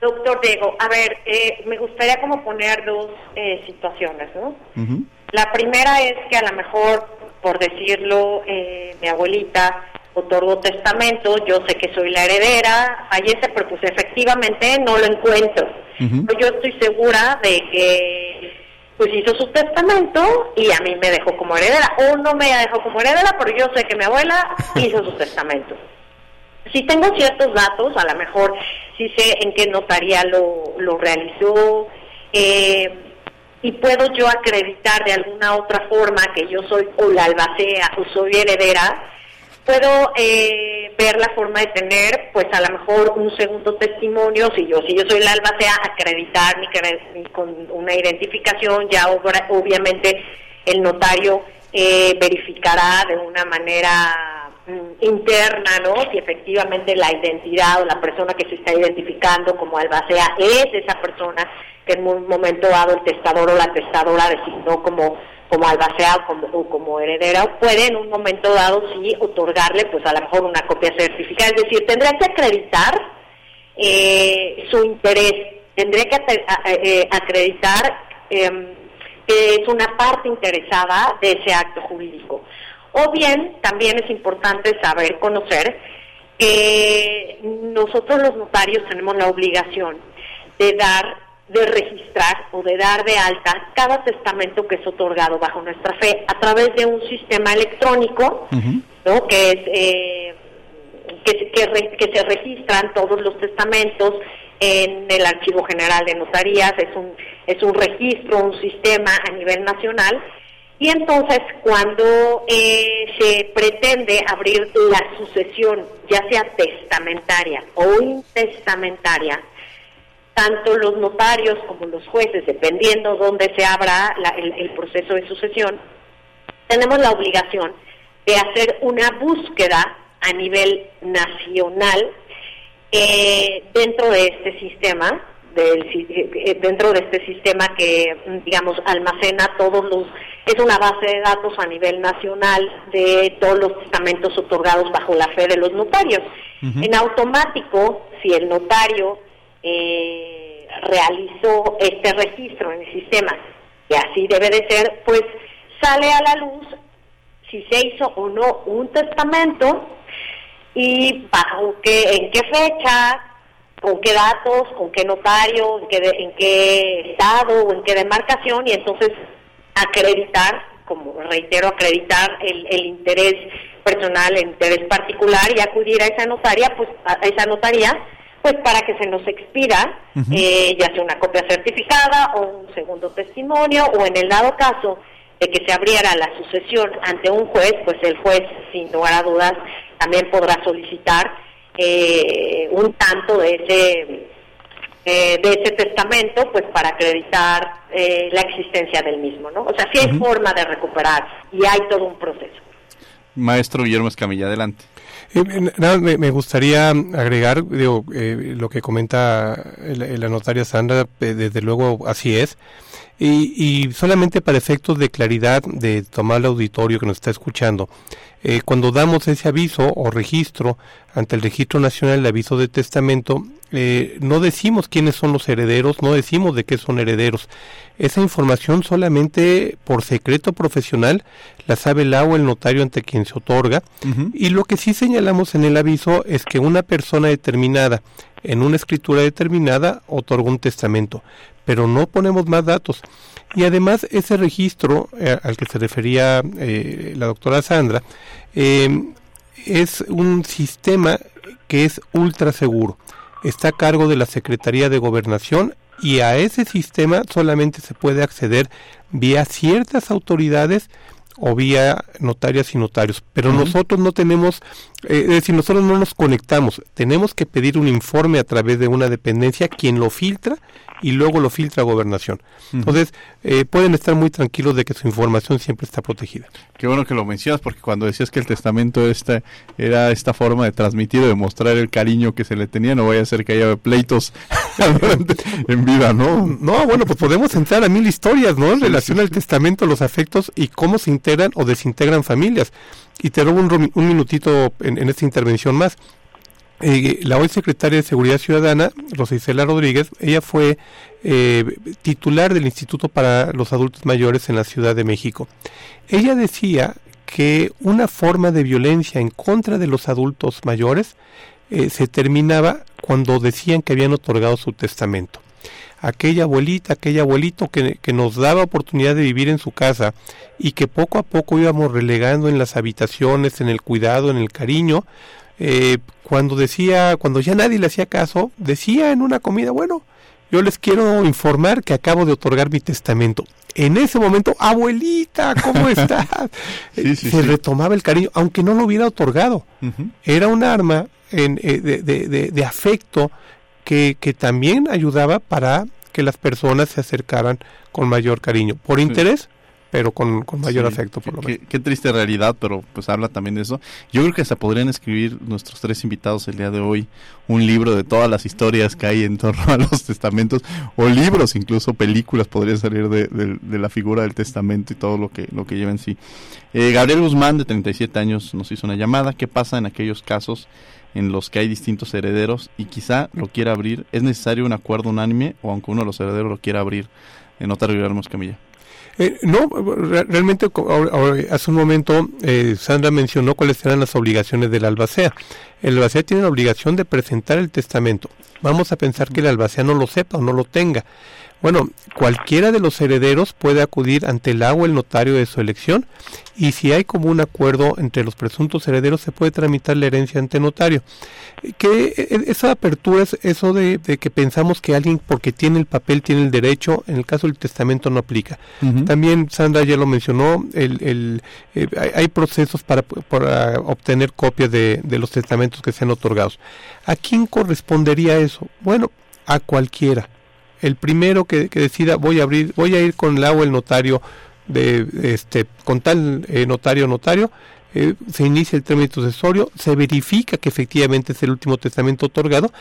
Doctor Diego, a ver, me gustaría como poner dos situaciones, ¿no? Uh-huh. La primera es que a lo mejor, por decirlo, mi abuelita otorgo testamento, yo sé que soy la heredera, fallece, pero pues efectivamente no lo encuentro. Uh-huh. Yo estoy segura de que pues hizo su testamento y a mí me dejó como heredera, o no me dejó como heredera, pero yo sé que mi abuela hizo su testamento. Sí tengo ciertos datos, a lo mejor sí sé en qué notaría lo realizó, y puedo yo acreditar de alguna otra forma que yo soy o la albacea o soy heredera, puedo ver la forma de tener, pues a lo mejor un segundo testimonio, si yo soy la albacea, acreditar con una identificación, ya obviamente el notario verificará de una manera interna, ¿no? Si efectivamente la identidad o la persona que se está identificando como albacea es esa persona que en un momento dado el testador o la testadora designó como albacea o como heredera, puede en un momento dado sí otorgarle pues a lo mejor una copia certificada, es decir, tendría que acreditar su interés, tendría que acreditar que es una parte interesada de ese acto jurídico. O bien, también es importante saber, conocer, que nosotros los notarios tenemos la obligación de registrar o de dar de alta cada testamento que es otorgado bajo nuestra fe a través de un sistema electrónico, uh-huh, ¿no? Que es que se registran todos los testamentos en el Archivo General de Notarías. Es un registro, un sistema a nivel nacional, y entonces cuando se pretende abrir la sucesión, ya sea testamentaria o intestamentaria, tanto los notarios como los jueces, dependiendo dónde se abra el proceso de sucesión, tenemos la obligación de hacer una búsqueda a nivel nacional dentro de este sistema, que, digamos, almacena es una base de datos a nivel nacional de todos los testamentos otorgados bajo la fe de los notarios. Uh-huh. En automático, si el notario realizó este registro en el sistema, y así debe de ser, pues sale a la luz si se hizo o no un testamento y bajo en qué fecha, con qué datos, con qué notario, en qué estado o en qué demarcación, y entonces acreditar, como reitero, acreditar el interés personal, el interés particular, y acudir a esa notaría, para que se nos expida, uh-huh, ya sea una copia certificada o un segundo testimonio, o en el dado caso de que se abriera la sucesión ante un juez, pues el juez, sin lugar a dudas, también podrá solicitar un tanto de ese testamento, pues para acreditar la existencia del mismo, ¿no? O sea, sí hay, uh-huh, forma de recuperar, y hay todo un proceso. Maestro Guillermo Escamilla, adelante. Nada, me gustaría agregar, digo, lo que comenta la notaria Sandra, desde luego así es, y solamente para efectos de claridad de tomar el auditorio que nos está escuchando, cuando damos ese aviso o registro ante el Registro Nacional de Aviso de Testamento, no decimos quiénes son los herederos, no decimos de qué son herederos. Esa información solamente por secreto profesional la sabe la o el notario ante quien se otorga. Uh-huh. Y lo que sí señalamos en el aviso es que una persona determinada, en una escritura determinada, otorga un testamento, pero no ponemos más datos. Y además ese registro al que se refería la doctora Sandra es un sistema que es ultra seguro. Está a cargo de la Secretaría de Gobernación, y a ese sistema solamente se puede acceder vía ciertas autoridades o vía notarias y notarios, pero, uh-huh, nosotros no tenemos, es decir, nosotros no nos conectamos, tenemos que pedir un informe a través de una dependencia, quien lo filtra y luego lo filtra a Gobernación. Uh-huh. Entonces, pueden estar muy tranquilos de que su información siempre está protegida. Qué bueno que lo mencionas, porque cuando decías que el testamento era esta forma de transmitir o de mostrar el cariño que se le tenía, no vaya a ser que haya pleitos en vida, ¿no? No, bueno, pues podemos entrar a mil historias, ¿no? En relación al testamento, los afectos y cómo se integran o desintegran familias. Y te robo un minutito en esta intervención más. La hoy secretaria de Seguridad Ciudadana, Rosicela Rodríguez, ella fue titular del Instituto para los Adultos Mayores en la Ciudad de México. Ella decía que una forma de violencia en contra de los adultos mayores se terminaba cuando decían que habían otorgado su testamento. Aquella abuelita, aquel abuelito que nos daba oportunidad de vivir en su casa y que poco a poco íbamos relegando en las habitaciones, en el cuidado, en el cariño, cuando ya nadie le hacía caso, decía en una comida, bueno, yo les quiero informar que acabo de otorgar mi testamento. En ese momento, abuelita, ¿cómo estás? Se retomaba el cariño, aunque no lo hubiera otorgado. Uh-huh. Era un arma de afecto que también ayudaba para que las personas se acercaran con mayor cariño. Por interés, pero con mayor afecto, por lo menos. Qué triste realidad, pero pues habla también de eso. Yo creo que hasta podrían escribir nuestros tres invitados el día de hoy un libro de todas las historias que hay en torno a los testamentos, o libros, incluso películas podrían salir de la figura del testamento y todo lo que lleva en sí. Gabriel Guzmán, de 37 años, nos hizo una llamada. ¿Qué pasa en aquellos casos en los que hay distintos herederos y quizá lo quiera abrir? ¿Es necesario un acuerdo unánime o aunque uno de los herederos lo quiera abrir? Notario Guillermo Escamilla. No, realmente hace un momento Sandra mencionó cuáles eran las obligaciones del albacea. El albacea tiene la obligación de presentar el testamento. Vamos a pensar que el albacea no lo sepa o no lo tenga. Bueno, cualquiera de los herederos puede acudir ante el o el notario de su elección, y si hay como un acuerdo entre los presuntos herederos, se puede tramitar la herencia ante notario. Que esa apertura es eso de que pensamos que alguien, porque tiene el papel, tiene el derecho. En el caso del testamento no aplica. Uh-huh. También Sandra ya lo mencionó, hay procesos para obtener copias de los testamentos que sean otorgados. ¿A quién correspondería eso? Bueno, a cualquiera. El primero que decida, voy a ir con la o el notario con tal notario, se inicia el trámite sucesorio, se verifica que efectivamente es el último testamento otorgado,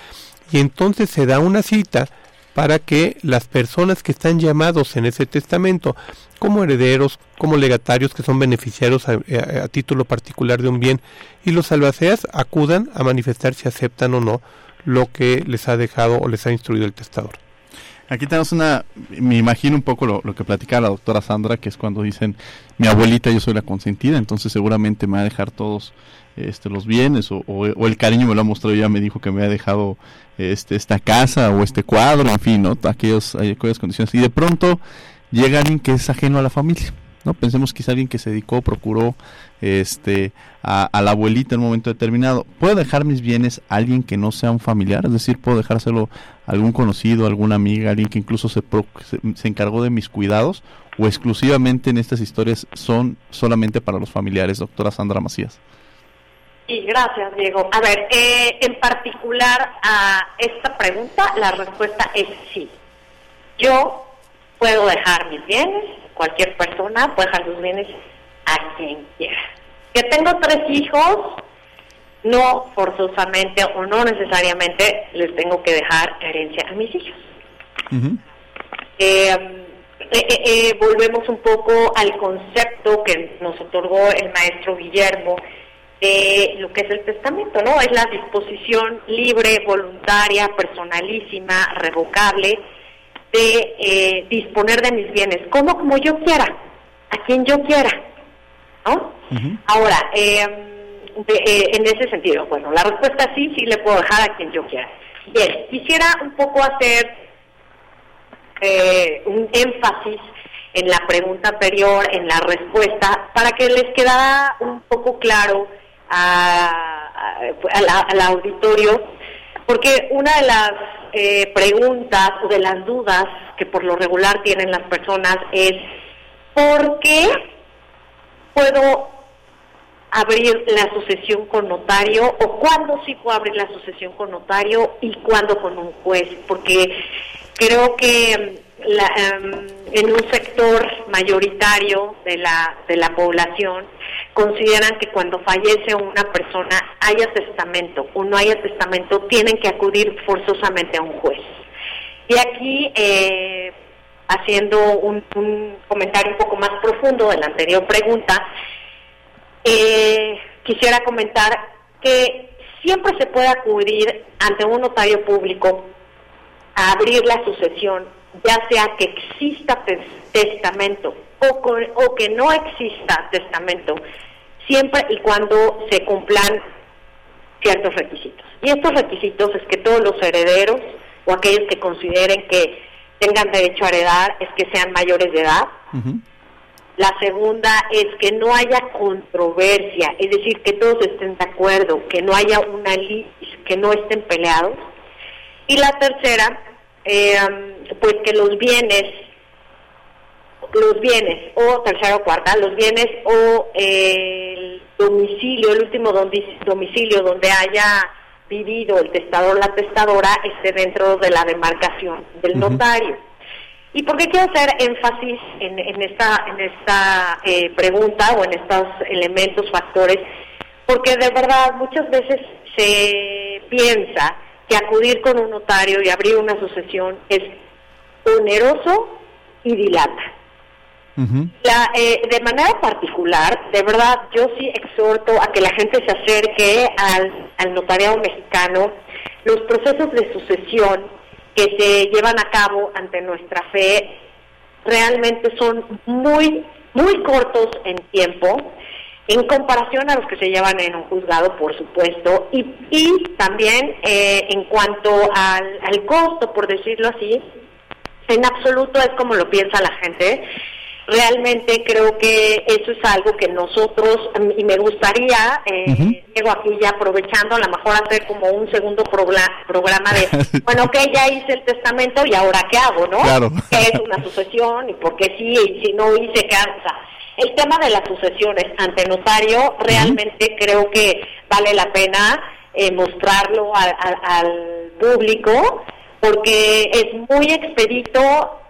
y entonces se da una cita para que las personas que están llamados en ese testamento, como herederos, como legatarios, que son beneficiarios a título particular de un bien, y los albaceas acudan a manifestar si aceptan o no lo que les ha dejado o les ha instruido el testador. Aquí tenemos me imagino un poco lo que platicaba la doctora Sandra, que es cuando dicen, mi abuelita, yo soy la consentida, entonces seguramente me va a dejar todos los bienes, o el cariño me lo ha mostrado, ya me dijo que me ha dejado esta casa o este cuadro, en fin, ¿no? Aquellas condiciones. Y de pronto llega alguien que es ajeno a la familia, ¿no? Pensemos quizá alguien que se dedicó, procuró a la abuelita en un momento determinado. ¿Puedo dejar mis bienes a alguien que no sea un familiar? Es decir, ¿puedo dejárselo a algún conocido, a alguna amiga, alguien que incluso se encargó de mis cuidados? ¿O exclusivamente en estas historias son solamente para los familiares? Doctora Sandra Macías. Sí, gracias, Diego. A ver, en particular a esta pregunta, la respuesta es sí. Yo puedo dejar mis bienes, cualquier persona puede dejar sus bienes a quien quiera. Que tengo 3 hijos, no forzosamente o no necesariamente les tengo que dejar herencia a mis hijos. Uh-huh. Volvemos un poco al concepto que nos otorgó el maestro Guillermo de lo que es el testamento, ¿no? Es la disposición libre, voluntaria, personalísima, revocable, de disponer de mis bienes como yo quiera, a quien yo quiera, ¿no? Uh-huh. Ahora, en ese sentido, bueno, la respuesta sí le puedo dejar a quien yo quiera. Bien, quisiera un poco hacer un énfasis en la pregunta anterior, en la respuesta, para que les quedara un poco claro al auditorio, porque una de las preguntas o de las dudas que por lo regular tienen las personas es ¿por qué puedo abrir la sucesión con notario? ¿O cuándo sí puedo abrir la sucesión con notario y cuándo con un juez? Porque creo que en un sector mayoritario de la población consideran que cuando fallece una persona, haya testamento o no haya testamento, tienen que acudir forzosamente a un juez. Y aquí, haciendo un comentario un poco más profundo de la anterior pregunta, quisiera comentar que siempre se puede acudir ante un notario público a abrir la sucesión, ya sea que exista testamento o que no exista testamento, siempre y cuando se cumplan ciertos requisitos. Y estos requisitos es que todos los herederos o aquellos que consideren que tengan derecho a heredar es que sean mayores de edad. Uh-huh. La segunda es que no haya controversia, es decir, que todos estén de acuerdo, que no haya una ley, que no estén peleados. Y la tercera pues que los bienes o tercera o cuarta, los bienes o el domicilio, el último domicilio donde haya vivido el testador, la testadora, esté dentro de la demarcación del notario. Uh-huh. ¿Y por qué quiero hacer énfasis en esta pregunta o en estos elementos, factores? Porque de verdad muchas veces se piensa que acudir con un notario y abrir una sucesión es oneroso y dilata. Uh-huh. De manera particular, de verdad, yo sí exhorto a que la gente se acerque al notariado mexicano. Los procesos de sucesión que se llevan a cabo ante nuestra fe realmente son muy, muy cortos en tiempo, en comparación a los que se llevan en un juzgado, por supuesto, y también en cuanto al costo, por decirlo así, en absoluto es como lo piensa la gente. Realmente creo que eso es algo que nosotros, y me gustaría, Diego, aquí ya aprovechando, a lo mejor hacer como un segundo programa de, bueno, que ya hice el testamento y ahora qué hago, ¿no? Claro. ¿Qué es una sucesión y por qué sí y si no hice qué hago? O sea, el tema de las sucesiones ante notario realmente creo que vale la pena mostrarlo al público, porque es muy expedito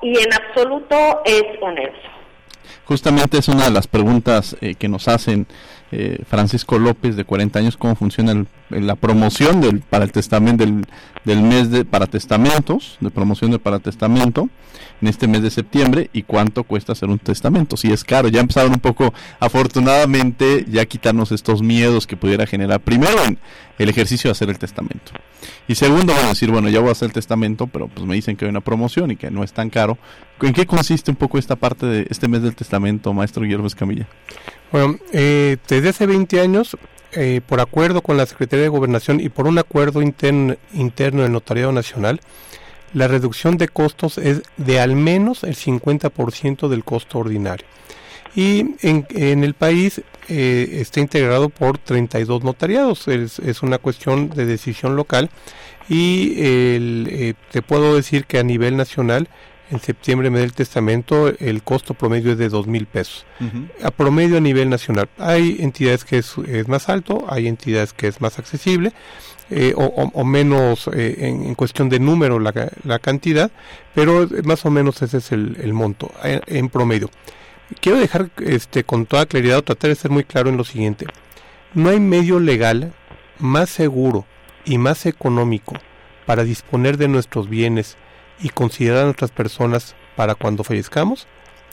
y en absoluto es honesto. Justamente es una de las preguntas que nos hacen Francisco López, de 40 años, cómo funciona la promoción para el testamento, del mes para testamentos, de promoción para testamento, en este mes de septiembre, y cuánto cuesta hacer un testamento, si es caro. Ya empezaron un poco, afortunadamente, ya quitarnos estos miedos que pudiera generar, primero, en el ejercicio de hacer el testamento. Y segundo, van a decir, bueno, ya voy a hacer el testamento, pero pues me dicen que hay una promoción y que no es tan caro. ¿En qué consiste un poco esta parte de este mes del testamento, maestro Guillermo Escamilla? Bueno, desde hace 20 años, por acuerdo con la Secretaría de Gobernación y por un acuerdo interno del Notariado Nacional, la reducción de costos es de al menos el 50% del costo ordinario. Y en el país está integrado por 32 notariados, es una cuestión de decisión local, y te puedo decir que a nivel nacional, en septiembre, mes del testamento, el costo promedio es de $2,000. Uh-huh. A promedio a nivel nacional. Hay entidades que es más alto, hay entidades que es más accesible, o menos en cuestión de número la cantidad, pero más o menos ese es el monto en promedio. Quiero dejar con toda claridad, o tratar de ser muy claro en lo siguiente. No hay medio legal más seguro y más económico para disponer de nuestros bienes y considerar a nuestras personas para cuando fallezcamos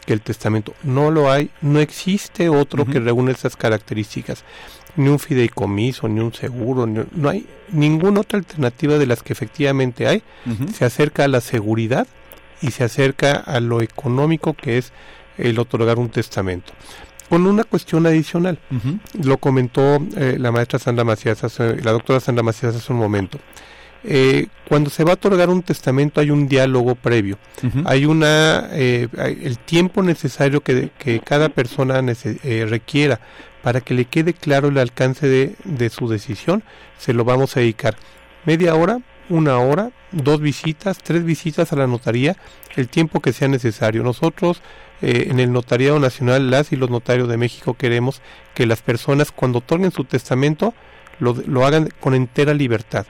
que el testamento. No lo hay, no existe otro que reúne esas características, ni un fideicomiso, ni un seguro, no hay ninguna otra alternativa de las que efectivamente hay. Se acerca a la seguridad y se acerca a lo económico que es el otorgar un testamento, con una cuestión adicional. Lo comentó la doctora Sandra Macías hace un momento. Cuando se va a otorgar un testamento hay un diálogo previo, hay el tiempo necesario que cada persona requiera para que le quede claro el alcance de su decisión. Se lo vamos a dedicar media hora, una hora, 2 visitas, 3 visitas a la notaría, el tiempo que sea necesario. Nosotros en el Notariado Nacional, las y los notarios de México, queremos que las personas cuando otorguen su testamento lo hagan con entera libertad.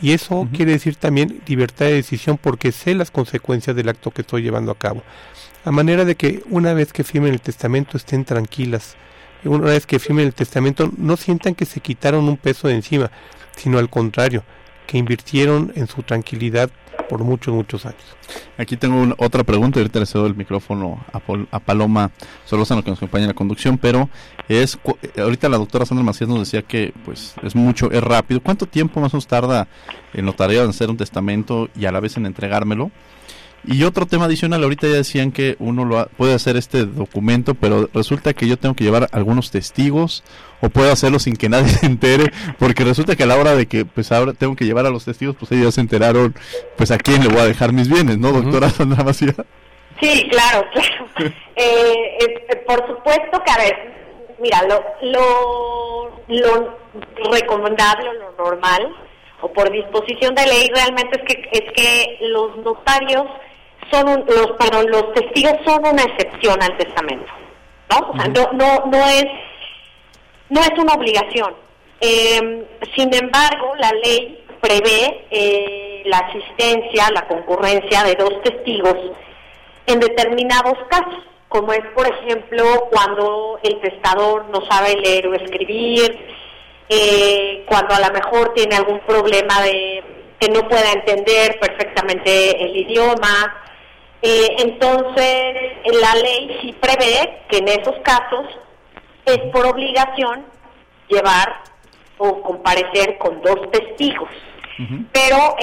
Y eso quiere decir también libertad de decisión, porque sé las consecuencias del acto que estoy llevando a cabo. A manera de que una vez que firmen el testamento estén tranquilas. Una vez que firmen el testamento no sientan que se quitaron un peso de encima, sino al contrario, que invirtieron en su tranquilidad por muchos, muchos años. Aquí tengo otra pregunta, y ahorita le cedo el micrófono a Paloma Solórzano, que nos acompaña en la conducción, pero ahorita la doctora Sandra Macías nos decía que pues es rápido. ¿Cuánto tiempo más nos tarda el notariado en hacer un testamento y a la vez en entregármelo? Y otro tema adicional, ahorita ya decían que uno puede hacer este documento, pero resulta que yo tengo que llevar algunos testigos, o puedo hacerlo sin que nadie se entere, porque resulta que a la hora de que pues ahora tengo que llevar a los testigos, pues ellos se enteraron, pues a quién le voy a dejar mis bienes, ¿no, doctora Sandra Macías? Sí, claro. Por supuesto que, a ver, mira, lo recomendable, lo normal, o por disposición de ley, realmente es que los notarios son los testigos son una excepción al testamento, ¿no? O sea, no es una obligación. Sin embargo, la ley prevé la asistencia, la concurrencia de dos testigos en determinados casos, como es, por ejemplo, cuando el testador no sabe leer o escribir, cuando a lo mejor tiene algún problema de que no pueda entender perfectamente el idioma. Entonces, la ley sí prevé que en esos casos es por obligación llevar o comparecer con dos testigos. Uh-huh. Pero,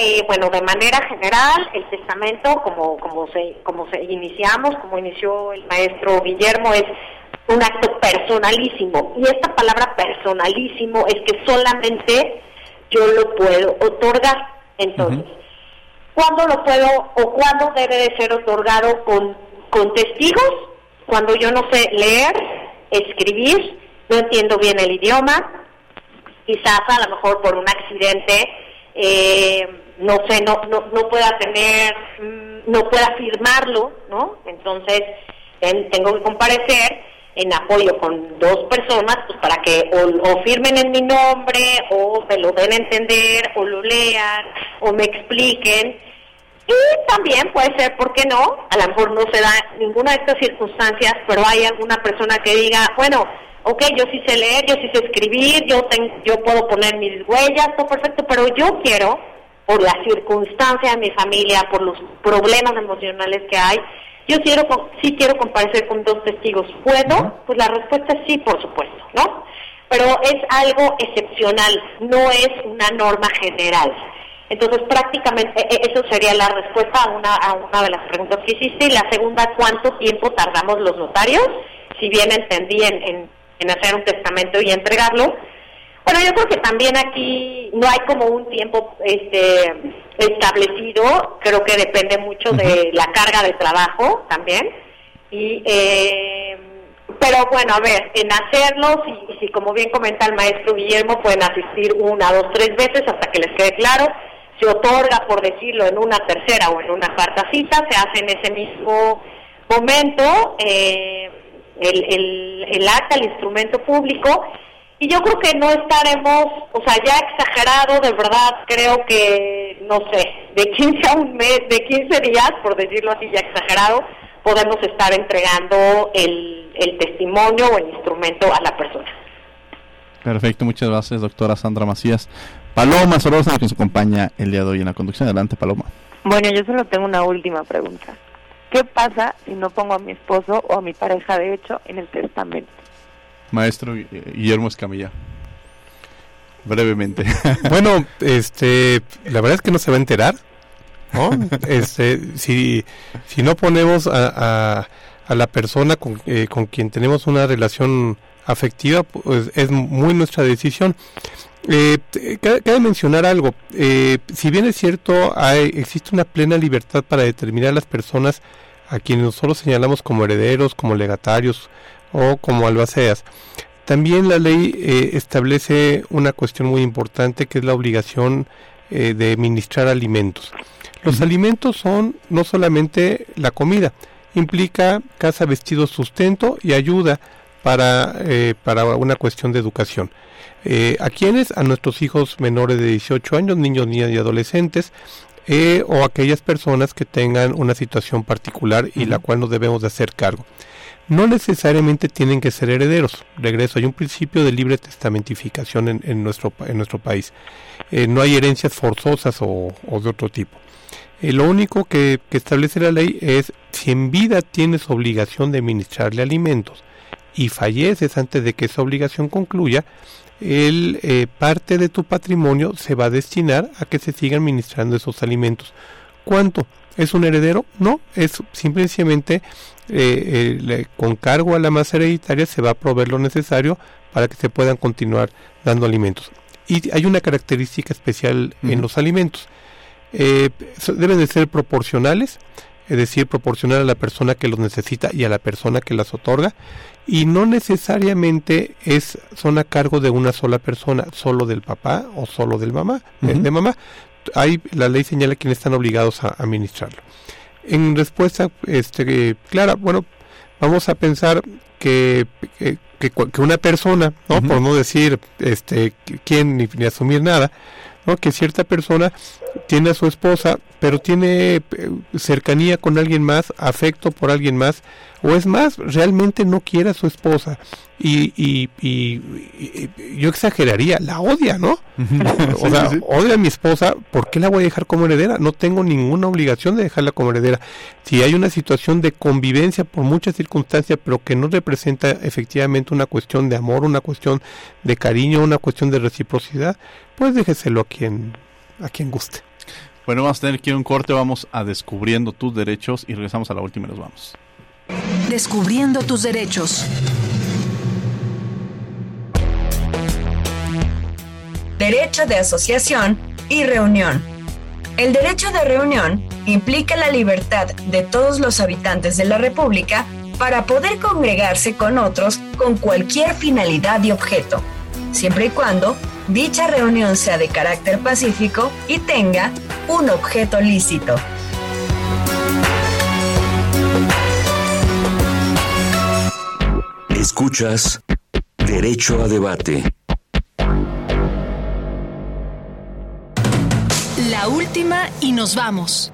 de manera general, el testamento, como inició el maestro Guillermo, es un acto personalísimo. Y esta palabra personalísimo es que solamente yo lo puedo otorgar. Entonces, uh-huh, ¿cuándo lo puedo o cuándo debe de ser otorgado con testigos? Cuando yo no sé leer, escribir, no entiendo bien el idioma, quizás a lo mejor por un accidente, no pueda firmarlo, ¿no? Entonces tengo que comparecer en apoyo con dos personas, pues para que o firmen en mi nombre, o me lo den a entender, o lo lean, o me expliquen. Y también puede ser, ¿por qué no? A lo mejor no se da ninguna de estas circunstancias, pero hay alguna persona que diga, bueno, ok, yo sí sé leer, yo sí sé escribir, yo puedo poner mis huellas, todo perfecto, pero yo quiero, por la circunstancia de mi familia, por los problemas emocionales que hay, yo sí quiero comparecer con dos testigos. ¿Puedo? Pues la respuesta es sí, por supuesto, ¿no? Pero es algo excepcional, no es una norma general. Entonces, prácticamente, eso sería la respuesta a una de las preguntas que hiciste. Y la segunda, ¿cuánto tiempo tardamos los notarios? Si bien entendí en hacer un testamento y entregarlo. Bueno, yo creo que también aquí no hay como un tiempo establecido, creo que depende mucho de la carga de trabajo también, pero bueno, a ver, en hacerlo, si como bien comenta el maestro Guillermo, pueden asistir 1, 2, 3 veces hasta que les quede claro, se otorga, por decirlo, en una tercera o en una cuarta cita, se hace en ese mismo momento el acta, el instrumento público. Y yo creo que no estaremos, o sea, ya exagerado, de verdad, creo que, no sé, de 15 a un mes, de 15 días, por decirlo así, ya exagerado, podemos estar entregando el testimonio o el instrumento a la persona. Perfecto, muchas gracias, doctora Sandra Macías. Paloma Solórzano, que nos acompaña el día de hoy en la conducción. Adelante, Paloma. Bueno, yo solo tengo una última pregunta. ¿Qué pasa si no pongo a mi esposo o a mi pareja de hecho en el testamento? Maestro Guillermo Escamilla, brevemente. Bueno, la verdad es que no se va a enterar, ¿no? Si no ponemos a la persona con quien tenemos una relación afectiva, pues es muy nuestra decisión. Cabe mencionar algo. Si bien es cierto, existe una plena libertad para determinar a las personas a quienes nosotros señalamos como herederos, como legatarios o como albaceas. También la ley establece una cuestión muy importante, que es la obligación de ministrar alimentos. Los alimentos son no solamente la comida, implica casa, vestido, sustento y ayuda para una cuestión de educación. ¿A quiénes? A nuestros hijos menores de 18 años, niños, niñas y adolescentes, o aquellas personas que tengan una situación particular y la cual nos debemos de hacer cargo. No necesariamente tienen que ser herederos. Regreso, hay un principio de libre testamentificación en nuestro país. No hay herencias forzosas o de otro tipo. Lo único que establece la ley es, si en vida tienes obligación de administrarle alimentos y falleces antes de que esa obligación concluya, parte de tu patrimonio se va a destinar a que se sigan administrando esos alimentos. ¿Cuánto? ¿Es un heredero? No, es simplemente... con cargo a la masa hereditaria se va a proveer lo necesario para que se puedan continuar dando alimentos. Y hay una característica especial en los alimentos. Deben de ser proporcionales, es decir, proporcionar a la persona que los necesita y a la persona que las otorga, y no necesariamente son a cargo de una sola persona, solo del papá o solo del mamá, uh-huh. De mamá. Ahí la ley señala quiénes están obligados a administrarlo. En respuesta clara, bueno, vamos a pensar que una persona, ¿no? Uh-huh. Por no decir quién ni asumir nada, ¿no? Que cierta persona tiene a su esposa, pero tiene cercanía con alguien más, afecto por alguien más, o es más, realmente no quiere a su esposa. Y yo exageraría, la odia, ¿no? O sea, odia a mi esposa, ¿por qué la voy a dejar como heredera? No tengo ninguna obligación de dejarla como heredera. Si hay una situación de convivencia por muchas circunstancias, pero que no representa efectivamente una cuestión de amor, una cuestión de cariño, una cuestión de reciprocidad, pues déjeselo a quien guste. Bueno, vamos a tener que ir a un corte, vamos a Descubriendo tus derechos y regresamos a la última y nos vamos. Descubriendo tus derechos. Derecho de asociación y reunión. El derecho de reunión implica la libertad de todos los habitantes de la República para poder congregarse con otros con cualquier finalidad y objeto, siempre y cuando dicha reunión sea de carácter pacífico y tenga un objeto lícito. Escuchas Derecho a Debate. La última y nos vamos.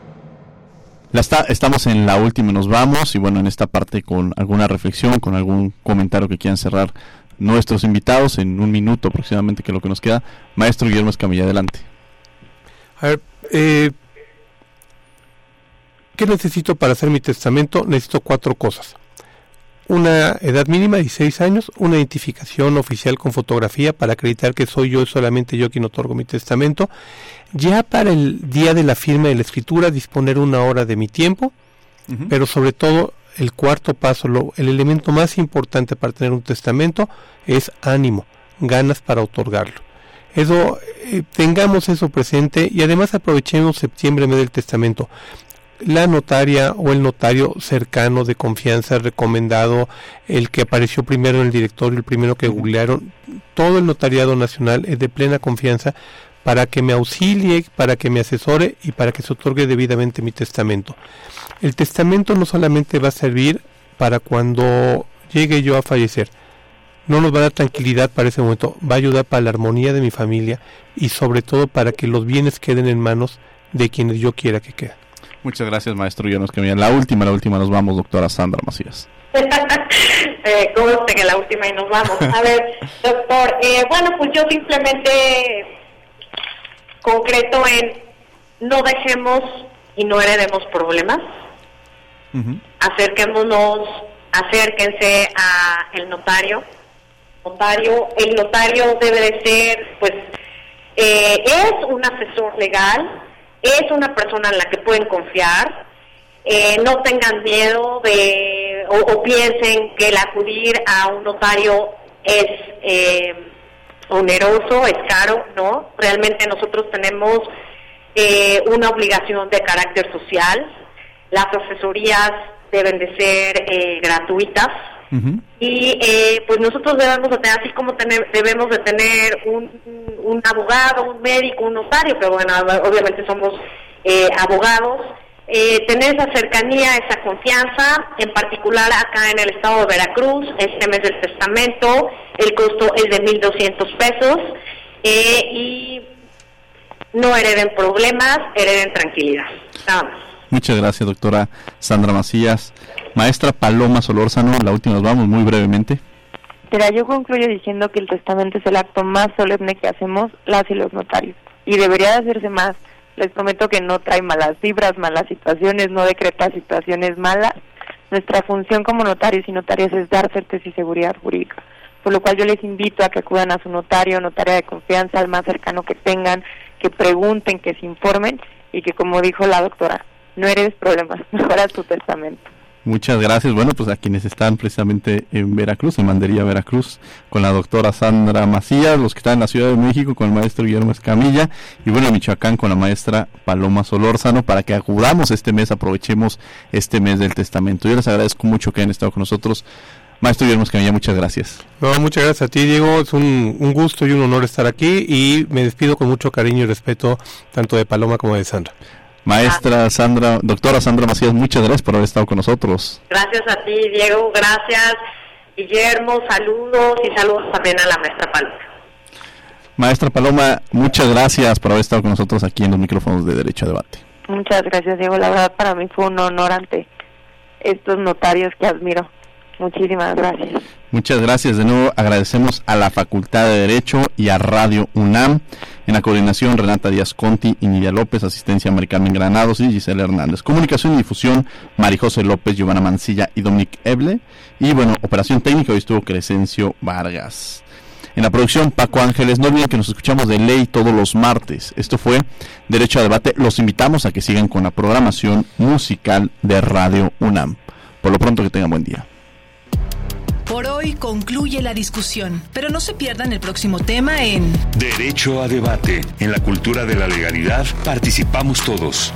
Estamos en la última y nos vamos, y bueno, en esta parte con alguna reflexión, con algún comentario que quieran cerrar nuestros invitados en un minuto aproximadamente, que es lo que nos queda. Maestro Guillermo Escamilla, adelante. A ver, ¿qué necesito para hacer mi testamento? Necesito 4 cosas. Una edad mínima de 16 años, una identificación oficial con fotografía para acreditar que soy yo y solamente yo quien otorgo mi testamento. Ya para el día de la firma de la escritura, disponer una hora de mi tiempo, uh-huh. Pero sobre todo, el cuarto paso, el elemento más importante para tener un testamento es ánimo, ganas para otorgarlo. Eso, tengamos eso presente, y además aprovechemos septiembre, mes del testamento. La notaria o el notario cercano, de confianza, recomendado, el que apareció primero en el directorio, el primero que googlearon, todo el notariado nacional es de plena confianza para que me auxilie, para que me asesore y para que se otorgue debidamente mi testamento. El testamento no solamente va a servir para cuando llegue yo a fallecer, no nos va a dar tranquilidad para ese momento, va a ayudar para la armonía de mi familia y sobre todo para que los bienes queden en manos de quienes yo quiera que queden. Muchas gracias, maestro. Ya nos quedan. La última, nos vamos, doctora Sandra Macías. Conste que la última y nos vamos. A ver, doctor, pues yo simplemente concreto en no dejemos y no heredemos problemas. Uh-huh. Acérquense a el notario. El notario debe de ser, es un asesor legal. Es una persona en la que pueden confiar, no tengan miedo o piensen que el acudir a un notario es oneroso, es caro, ¿no? Realmente nosotros tenemos una obligación de carácter social, las asesorías deben de ser gratuitas, uh-huh. Y pues nosotros debemos de tener, debemos de tener un abogado, un médico, un notario, pero bueno, obviamente somos abogados, tener esa cercanía, esa confianza, en particular acá en el estado de Veracruz, este mes del testamento, el costo es de $1,200, y no hereden problemas, hereden tranquilidad, nada más. Muchas gracias, doctora Sandra Macías. Maestra Paloma Solórzano, la última nos vamos, muy brevemente. Pero yo concluyo diciendo que el testamento es el acto más solemne que hacemos las y los notarios, y debería de hacerse más. Les prometo que no trae malas vibras, malas situaciones, no decreta situaciones malas. Nuestra función como notarios y notarias es dar certeza y seguridad jurídica, por lo cual yo les invito a que acudan a su notario, notaria de confianza, al más cercano que tengan, que pregunten, que se informen, y que, como dijo la doctora, no heredes problemas, mejora tu testamento. Muchas gracias. Bueno, pues a quienes están precisamente en Veracruz, en Mandería, Veracruz, con la doctora Sandra Macías, los que están en la Ciudad de México con el maestro Guillermo Escamilla, y bueno, en Michoacán con la maestra Paloma Solórzano, para que acudamos este mes, aprovechemos este mes del testamento. Yo les agradezco mucho que hayan estado con nosotros. Maestro Guillermo Escamilla, muchas gracias. No, muchas gracias a ti, Diego. Es un gusto y un honor estar aquí, y me despido con mucho cariño y respeto tanto de Paloma como de Sandra. Maestra Sandra, doctora Sandra Macías, muchas gracias por haber estado con nosotros. Gracias a ti, Diego, gracias, Guillermo, saludos, y saludos también a la maestra Paloma. Maestra Paloma, muchas gracias por haber estado con nosotros aquí en los micrófonos de Derecho a Debate. Muchas gracias, Diego, la verdad para mí fue un honor ante estos notarios que admiro. Muchísimas gracias. Muchas gracias. De nuevo agradecemos a la Facultad de Derecho y a Radio UNAM. En la coordinación, Renata Díaz Conti y Nidia López. Asistencia, Maricarmen Granados y Gisela Hernández. Comunicación y difusión, Marijose López, Giovanna Mancilla y Dominic Eble. Y bueno, operación técnica, hoy estuvo Crescencio Vargas. En la producción, Paco Ángeles. No olviden que nos escuchamos de ley todos los martes. Esto fue Derecho a Debate. Los invitamos a que sigan con la programación musical de Radio UNAM. Por lo pronto, que tengan buen día. Por hoy concluye la discusión, pero no se pierdan el próximo tema en Derecho a Debate. En la cultura de la legalidad participamos todos.